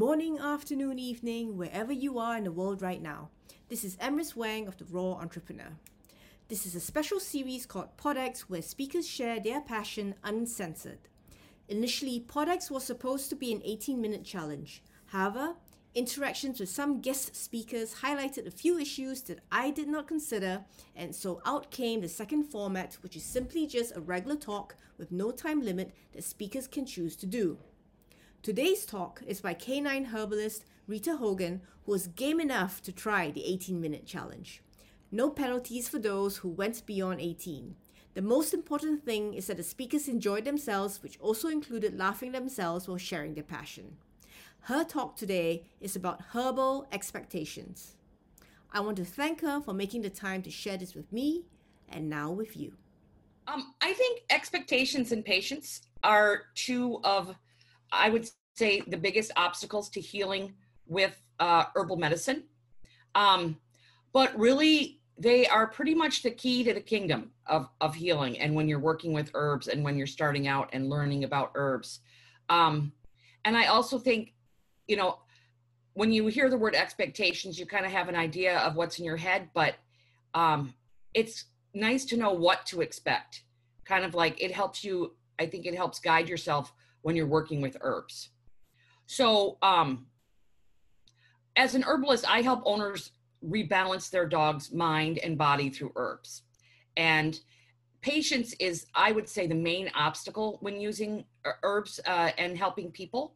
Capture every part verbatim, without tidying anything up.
morning, afternoon, evening, wherever you are in the world right now. This is Emrys Wang of The Raw Entrepreneur. This is a special series called PodX where speakers share their passion uncensored. Initially, PodX was supposed to be an eighteen minute challenge. However, interactions with some guest speakers highlighted a few issues that I did not consider, and so out came the second format, which is simply just a regular talk with no time limit that speakers can choose to do. Today's talk is by canine herbalist Rita Hogan, who was game enough to try the eighteen minute challenge. No penalties for those who went beyond eighteen. The most important thing is that the speakers enjoyed themselves, which also included laughing themselves while sharing their passion. Her talk today is about herbal expectations. I want to thank her for making the time to share this with me and now with you. Um, I think expectations and patience are two of, I would say, the biggest obstacles to healing with uh, herbal medicine. Um, but really, they are pretty much the key to the kingdom of, of healing. And when you're working with herbs and when you're starting out and learning about herbs. Um, and I also think, you know, when you hear the word expectations, you kind of have an idea of what's in your head, but um, it's nice to know what to expect. Kind of like it helps you, I think it helps guide yourself when you're working with herbs. So um, as an herbalist, I help owners rebalance their dog's mind and body through herbs. And patience is, I would say, the main obstacle when using herbs uh, and helping people.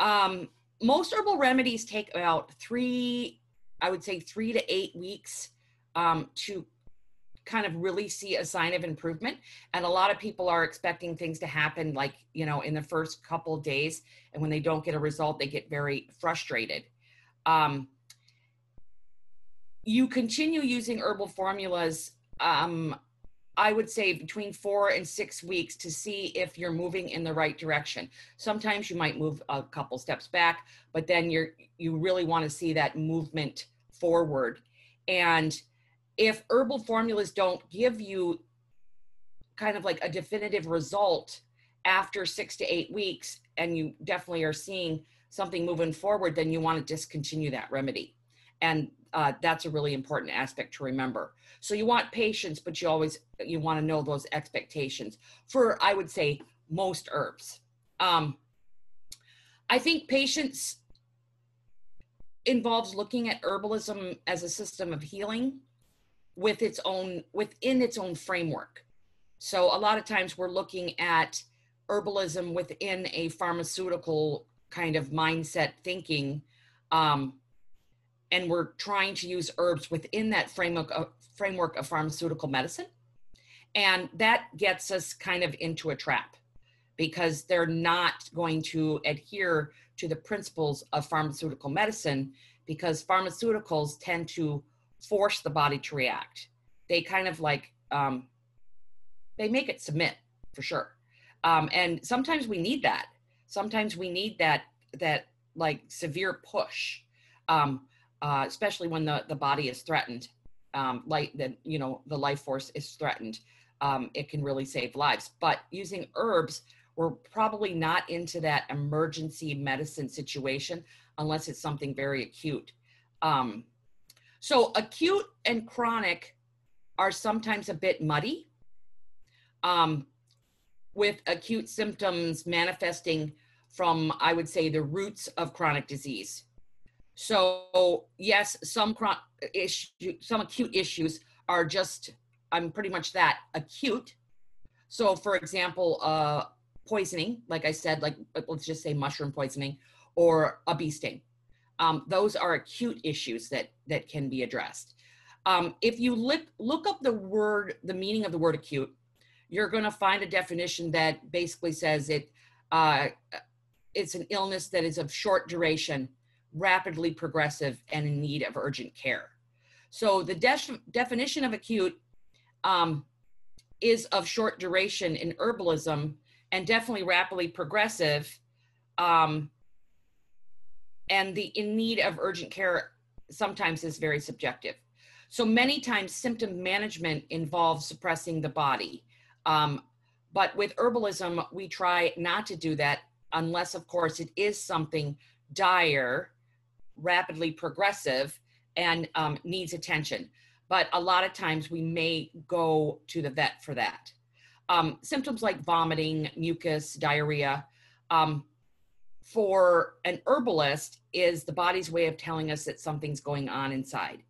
Um, most herbal remedies take about three, I would say three to eight weeks um, to kind of really see a sign of improvement. And a lot of people are expecting things to happen like, you know, in the first couple of days. And when they don't get a result, they get very frustrated. Um, you continue using herbal formulas, um, I would say between four and six weeks to see if you're moving in the right direction. Sometimes you might move a couple steps back, but then you're, you really want to see that movement forward. And if herbal formulas don't give you kind of like a definitive result after six to eight weeks, and you definitely are seeing something moving forward, then you want to discontinue that remedy. And uh, that's a really important aspect to remember. So you want patience, but you always, you want to know those expectations for, I would say, most herbs. Um, I think patience involves looking at herbalism as a system of healing with its own, within its own framework. So a lot of times we're looking at herbalism within a pharmaceutical kind of mindset thinking, um, and we're trying to use herbs within that framework of, framework of pharmaceutical medicine. And that gets us kind of into a trap because they're not going to adhere to the principles of pharmaceutical medicine because pharmaceuticals tend to force the body to react. They kind of like, um, they make it submit for sure. Um, and sometimes we need that. Sometimes we need that, that like severe push. Um, Uh, especially when the, the body is threatened, um, like the, you know, the life force is threatened. Um, it can really save lives. But using herbs, we're probably not into that emergency medicine situation unless it's something very acute. Um, so acute and chronic are sometimes a bit muddy, um, with acute symptoms manifesting from, I would say, the roots of chronic disease. So yes, some chronic issue, some acute issues are just, I'm pretty much that acute. So for example, uh, poisoning, like I said, like let's just say mushroom poisoning or a bee sting. Um, those are acute issues that, that can be addressed. Um, if you look, look up the word, the meaning of the word acute, you're going to find a definition that basically says it, uh, it's an illness that is of short duration, rapidly progressive, and in need of urgent care. So the de- definition of acute um, is of short duration in herbalism and definitely rapidly progressive, um, and the in need of urgent care sometimes is very subjective. So many times symptom management involves suppressing the body, um, but with herbalism we try not to do that unless of course it is something dire, rapidly progressive, and um, needs attention. But a lot of times we may go to the vet for that. Um, symptoms like vomiting, mucus, diarrhea, um, for an herbalist is the body's way of telling us that something's going on inside.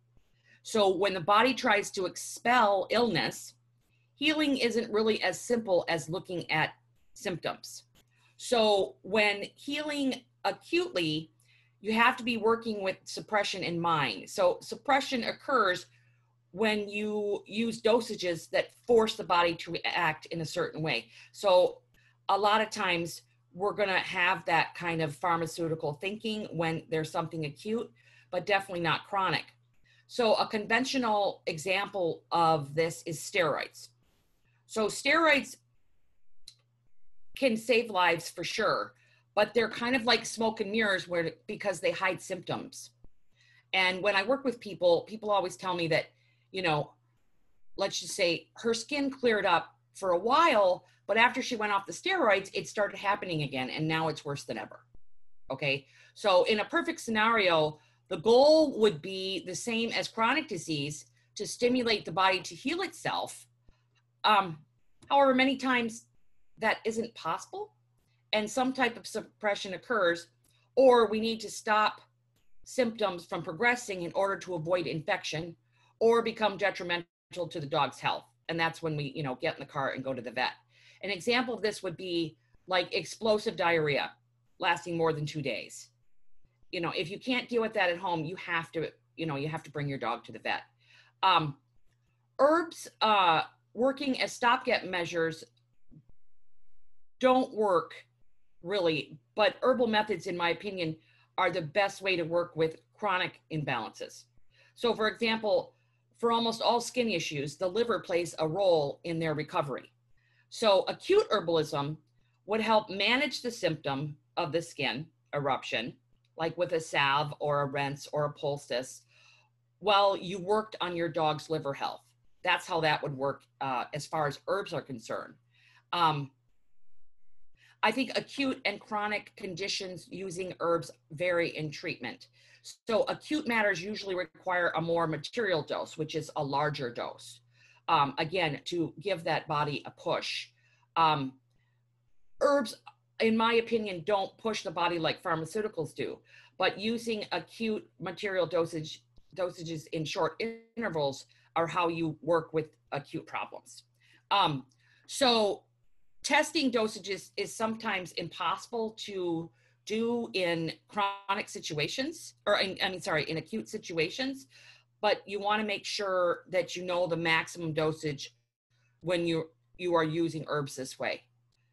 So when the body tries to expel illness, healing isn't really as simple as looking at symptoms. So when healing acutely, you have to be working with suppression in mind. So suppression occurs when you use dosages that force the body to react in a certain way. So a lot of times we're going to have that kind of pharmaceutical thinking when there's something acute, but definitely not chronic. So a conventional example of this is steroids. So steroids can save lives for sure, but they're kind of like smoke and mirrors where, because they hide symptoms. And when I work with people, people always tell me that, you know, let's just say her skin cleared up for a while, but after she went off the steroids, it started happening again, and now it's worse than ever, okay? So in a perfect scenario, the goal would be the same as chronic disease, to stimulate the body to heal itself. Um, however, many times that isn't possible, and some type of suppression occurs, or we need to stop symptoms from progressing in order to avoid infection or become detrimental to the dog's health. And that's when we, you know, get in the car and go to the vet. An example of this would be like explosive diarrhea lasting more than two days. You know, if you can't deal with that at home, you have to, you know, you have to bring your dog to the vet. Um, herbs uh, working as stopgap measures don't work really, but herbal methods, in my opinion, are the best way to work with chronic imbalances. So for example, for almost all skin issues, the liver plays a role in their recovery. So acute herbalism would help manage the symptom of the skin eruption, like with a salve or a rinse or a poultice, while you worked on your dog's liver health. That's how that would work uh, as far as herbs are concerned. Um, I think acute and chronic conditions using herbs vary in treatment. So acute matters usually require a more material dose, which is a larger dose, um, again, to give that body a push. Um, herbs, in my opinion, don't push the body like pharmaceuticals do, but using acute material dosage, dosages in short intervals are how you work with acute problems. Um, so testing dosages is sometimes impossible to do in chronic situations, or in, I mean, sorry, in acute situations, but you want to make sure that you know the maximum dosage when you, you are using herbs this way.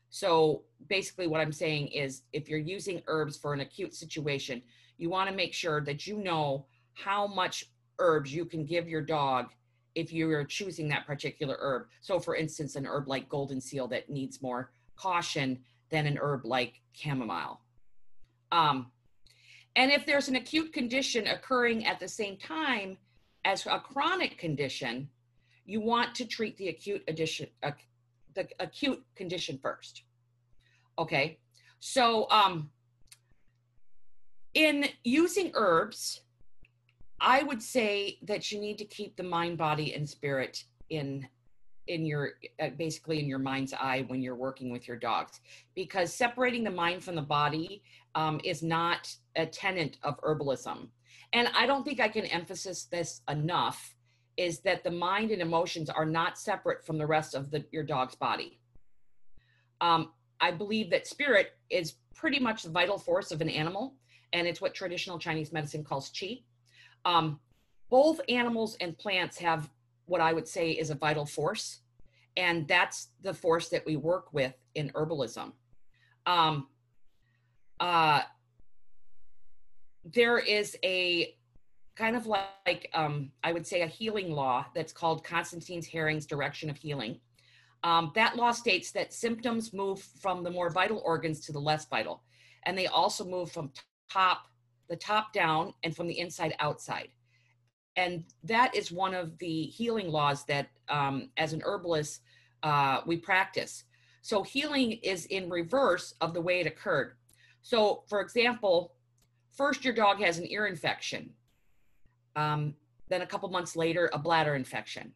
So basically what I'm saying is, if you're using herbs for an acute situation, you want to make sure that you know how much herbs you can give your dog if you're choosing that particular herb. So for instance, an herb like goldenseal that needs more caution than an herb like chamomile. Um, and if there's an acute condition occurring at the same time as a chronic condition, you want to treat the acute addition, uh, the acute condition first. Okay, so um, in using herbs, I would say that you need to keep the mind, body, and spirit in in your, uh, basically in your mind's eye when you're working with your dogs, because separating the mind from the body um, is not a tenet of herbalism. And I don't think I can emphasize this enough, is that the mind and emotions are not separate from the rest of the, your dog's body. Um, I believe that spirit is pretty much the vital force of an animal, and it's what traditional Chinese medicine calls qi. Um, both animals and plants have what I would say is a vital force, and that's the force that we work with in herbalism. Um, uh, there is a kind of like, um, I would say, a healing law that's called Constantine's Herring's Direction of Healing. Um, that law states that symptoms move from the more vital organs to the less vital, and they also move from top the top down and from the inside outside. And that is one of the healing laws that um, as an herbalist, uh, we practice. So healing is in reverse of the way it occurred. So for example, first your dog has an ear infection. Um, then a couple months later, a bladder infection.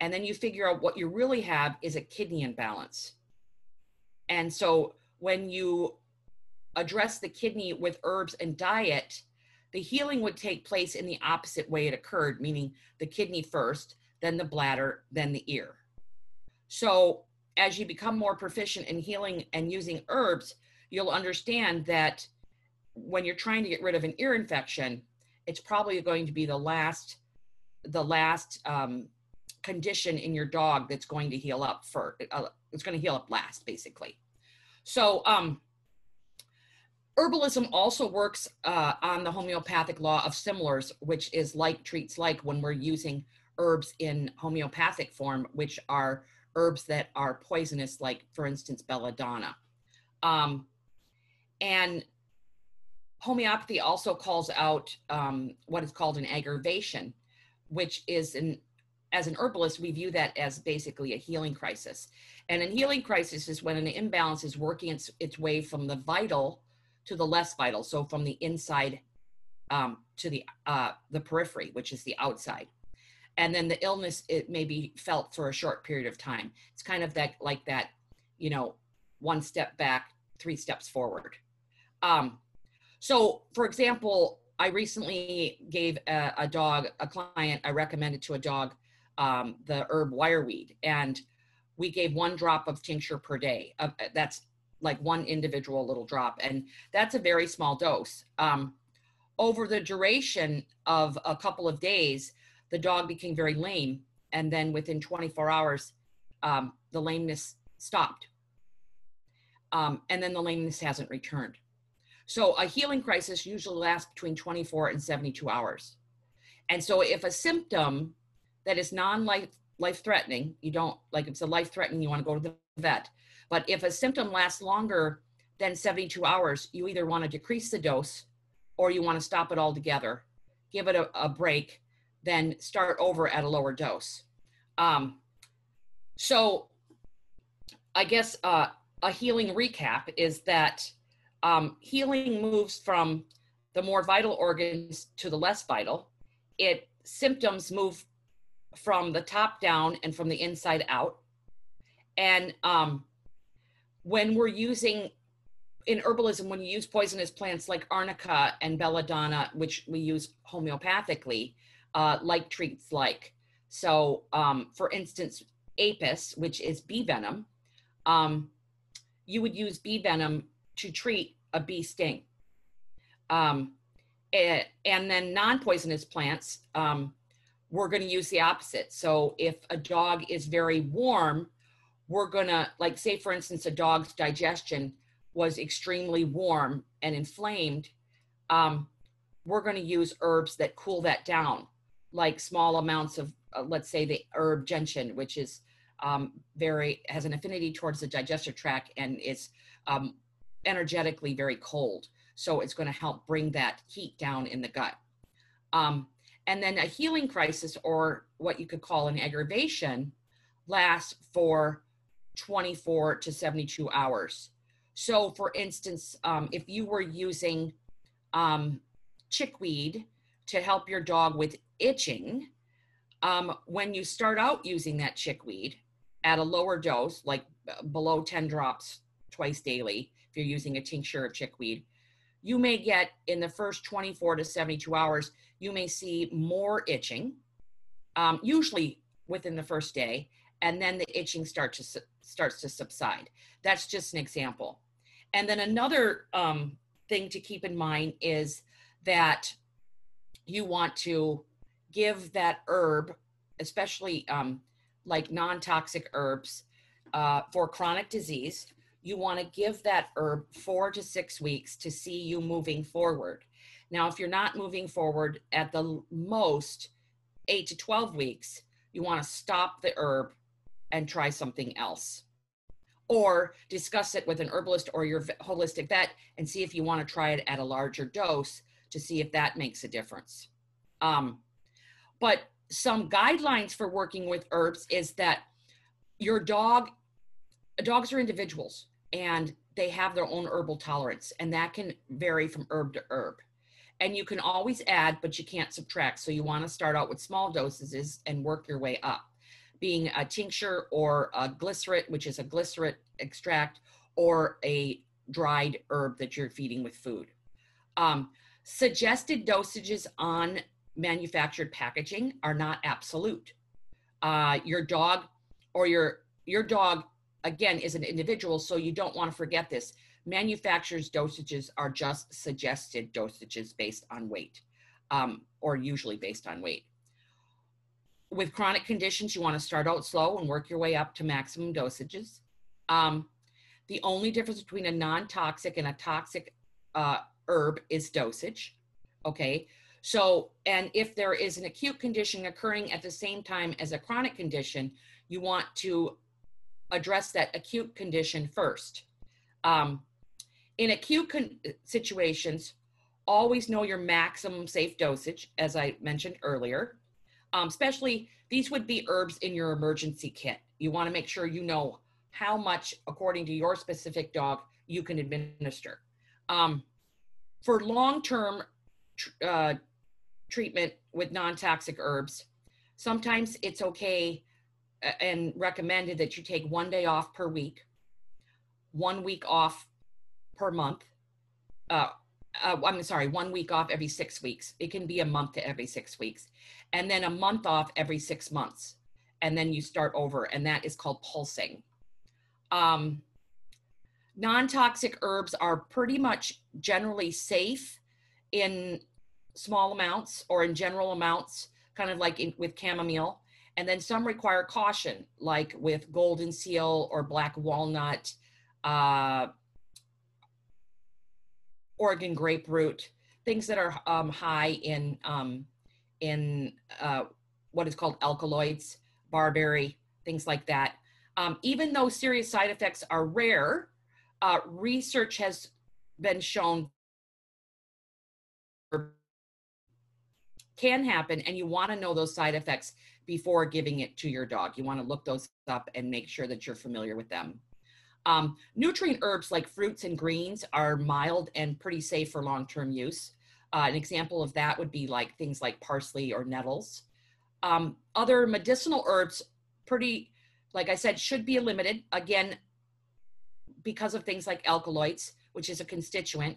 And then you figure out what you really have is a kidney imbalance. And so when you address the kidney with herbs and diet, the healing would take place in the opposite way it occurred, meaning the kidney first, then the bladder, then the ear. So as you become more proficient in healing and using herbs, you'll understand that when you're trying to get rid of an ear infection, it's probably going to be the last, the last um, condition in your dog that's going to heal up for, uh, it's going to heal up last, basically. So um, herbalism also works uh, on the homeopathic law of similars, which is like treats like when we're using herbs in homeopathic form, which are herbs that are poisonous, like for instance, belladonna. Um, and homeopathy also calls out um, what is called an aggravation, which is, an, as an herbalist, we view that as basically a healing crisis. And a healing crisis is when an imbalance is working its, its way from the vital to the less vital, so from the inside um, to the, uh, the periphery, which is the outside. And then the illness, it may be felt for a short period of time. It's kind of that, like that, you know, one step back, three steps forward. Um, So, for example, I recently gave a, a dog, a client, I recommended to a dog um, the herb wireweed, and we gave one drop of tincture per day. Uh, that's like one individual little drop, and that's a very small dose. Um, over the duration of a couple of days, the dog became very lame, and then within twenty-four hours, um, the lameness stopped, um, and then the lameness hasn't returned. So a healing crisis usually lasts between twenty-four and seventy-two hours. And so if a symptom that is non-life life-threatening, you don't, like if it's a life-threatening, you want to go to the vet. But if a symptom lasts longer than seventy-two hours, you either want to decrease the dose or you want to stop it altogether, give it a, a break, then start over at a lower dose. Um, so I guess uh, a healing recap is that Um, healing moves from the more vital organs to the less vital. It symptoms move from the top down and from the inside out. And um, when we're using, in herbalism, when you use poisonous plants like Arnica and belladonna, which we use homeopathically, uh, like treats like. So um, for instance, Apis, which is bee venom, um, you would use bee venom to treat a bee sting. Um, it, and then non-poisonous plants, um, we're gonna use the opposite. So if a dog is very warm, we're gonna, like say for instance, a dog's digestion was extremely warm and inflamed, um, we're gonna use herbs that cool that down, like small amounts of, uh, let's say the herb gentian, which is um, very, has an affinity towards the digestive tract and is, um, energetically very cold. So it's going to help bring that heat down in the gut. Um, and then a healing crisis, or what you could call an aggravation, lasts for twenty-four to seventy-two hours. So for instance, um, if you were using um, chickweed to help your dog with itching, um, when you start out using that chickweed at a lower dose, like below ten drops twice daily, if you're using a tincture of chickweed, you may get in the first twenty-four to seventy-two hours, you may see more itching, um, usually within the first day, and then the itching starts to, starts to subside. That's just an example. And then another um, thing to keep in mind is that you want to give that herb, especially um, like non-toxic herbs uh, for chronic disease. You want to give that herb four to six weeks to see you moving forward. Now, if you're not moving forward, at the most eight to twelve weeks, you want to stop the herb and try something else. Or discuss it with an herbalist or your holistic vet and see if you want to try it at a larger dose to see if that makes a difference. Um, but some guidelines for working with herbs is that your dog, dogs are individuals. And they have their own herbal tolerance, and that can vary from herb to herb. And you can always add, but you can't subtract. So you want to start out with small doses and work your way up, being a tincture or a glycerate, which is a glycerate extract, or a dried herb that you're feeding with food. Um, suggested dosages on manufactured packaging are not absolute. Uh, your dog or your, your dog, again, is an individual, so you don't want to forget this. Manufacturers' dosages are just suggested dosages based on weight, um, or usually based on weight. With chronic conditions, you want to start out slow and work your way up to maximum dosages. Um, the only difference between a non-toxic and a toxic uh, herb is dosage, okay? So, and if there is an acute condition occurring at the same time as a chronic condition, you want to address that acute condition first. Um, in acute con situations, always know your maximum safe dosage, as I mentioned earlier. Um, especially, these would be herbs in your emergency kit. You want to make sure you know how much, according to your specific dog, you can administer. Um, for long-term tr uh, treatment with non-toxic herbs, sometimes it's okay and recommended that you take one day off per week, one week off per month. Uh, uh, I'm sorry, one week off every six weeks. It can be a month to every six weeks. And then a month off every six months. And then you start over, and that is called pulsing. Um, non-toxic herbs are pretty much generally safe in small amounts or in general amounts, kind of like in, with chamomile. And then some require caution, like with goldenseal or black walnut, uh, Oregon grape root, things that are um, high in, um, in uh, what is called alkaloids, barberry, things like that. Um, even though serious side effects are rare, uh, research has been shown can happen, and you want to know those side effects before giving it to your dog. You want to look those up and make sure that you're familiar with them. Um, nutrient herbs like fruits and greens are mild and pretty safe for long-term use. Uh, an example of that would be like things like parsley or nettles. Um, other medicinal herbs, pretty, like I said, should be limited, again, because of things like alkaloids, which is a constituent.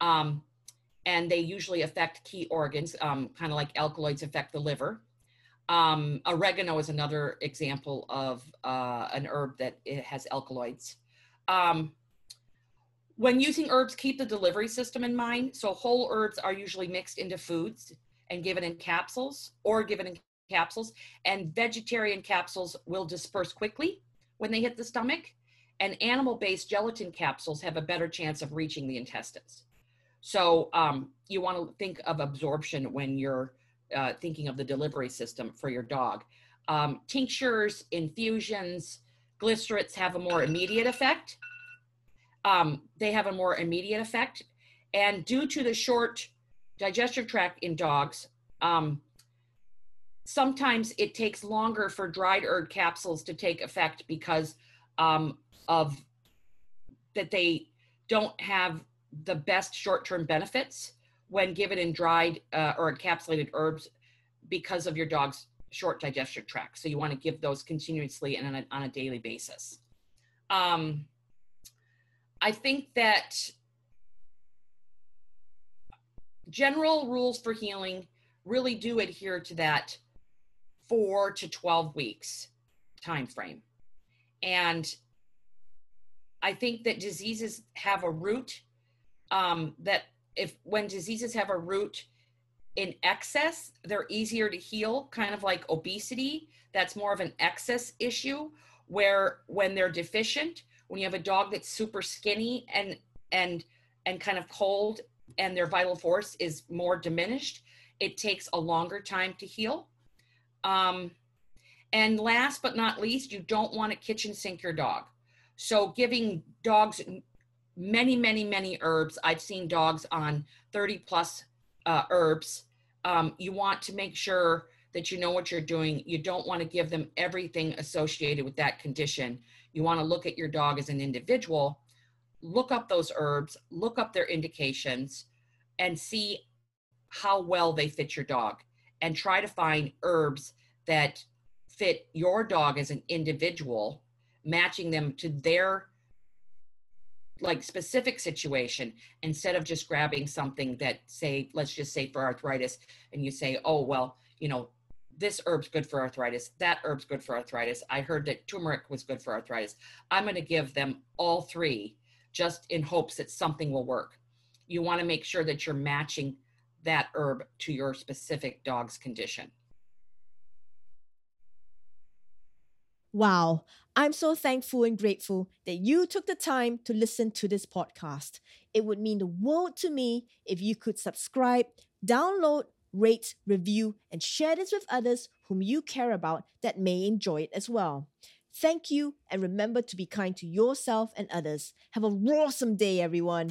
Um, and they usually affect key organs, um, kind of like alkaloids affect the liver. Um, oregano is another example of uh, an herb that it has alkaloids. Um, when using herbs, keep the delivery system in mind. So whole herbs are usually mixed into foods and given in capsules or given in capsules, and vegetarian capsules will disperse quickly when they hit the stomach, and animal-based gelatin capsules have a better chance of reaching the intestines. So um, you want to think of absorption when you're Uh, thinking of the delivery system for your dog. Um, tinctures, infusions, glycerates have a more immediate effect. Um, they have a more immediate effect. And due to the short digestive tract in dogs, um, sometimes it takes longer for dried herb capsules to take effect because um, of that they don't have the best short-term benefits when given in dried uh, or encapsulated herbs because of your dog's short digestive tract. So you want to give those continuously and on a, on a daily basis. Um, I think that general rules for healing really do adhere to that four to twelve weeks time frame. And I think that diseases have a root um, that If when diseases have a root in excess, they're easier to heal, kind of like obesity. That's more of an excess issue, where when they're deficient, when you have a dog that's super skinny and and and kind of cold and their vital force is more diminished, it takes a longer time to heal. Um, and last but not least, you don't want to kitchen sink your dog. So giving dogs many, many, many herbs. I've seen dogs on thirty plus uh, herbs. Um, you want to make sure that you know what you're doing. You don't want to give them everything associated with that condition. You want to look at your dog as an individual. look up those herbs, look up their indications, and see how well they fit your dog, and try to find herbs that fit your dog as an individual, matching them to their like specific situation, instead of just grabbing something that, say, let's just say for arthritis, and you say, oh, well, you know, this herb's good for arthritis, that herb's good for arthritis, I heard that turmeric was good for arthritis, I'm going to give them all three just in hopes that something will work. You want to make sure that you're matching that herb to your specific dog's condition. Wow, I'm so thankful and grateful that you took the time to listen to this podcast. It would mean the world to me if you could subscribe, download, rate, review, and share this with others whom you care about that may enjoy it as well. Thank you, and remember to be kind to yourself and others. Have a awesome day, everyone.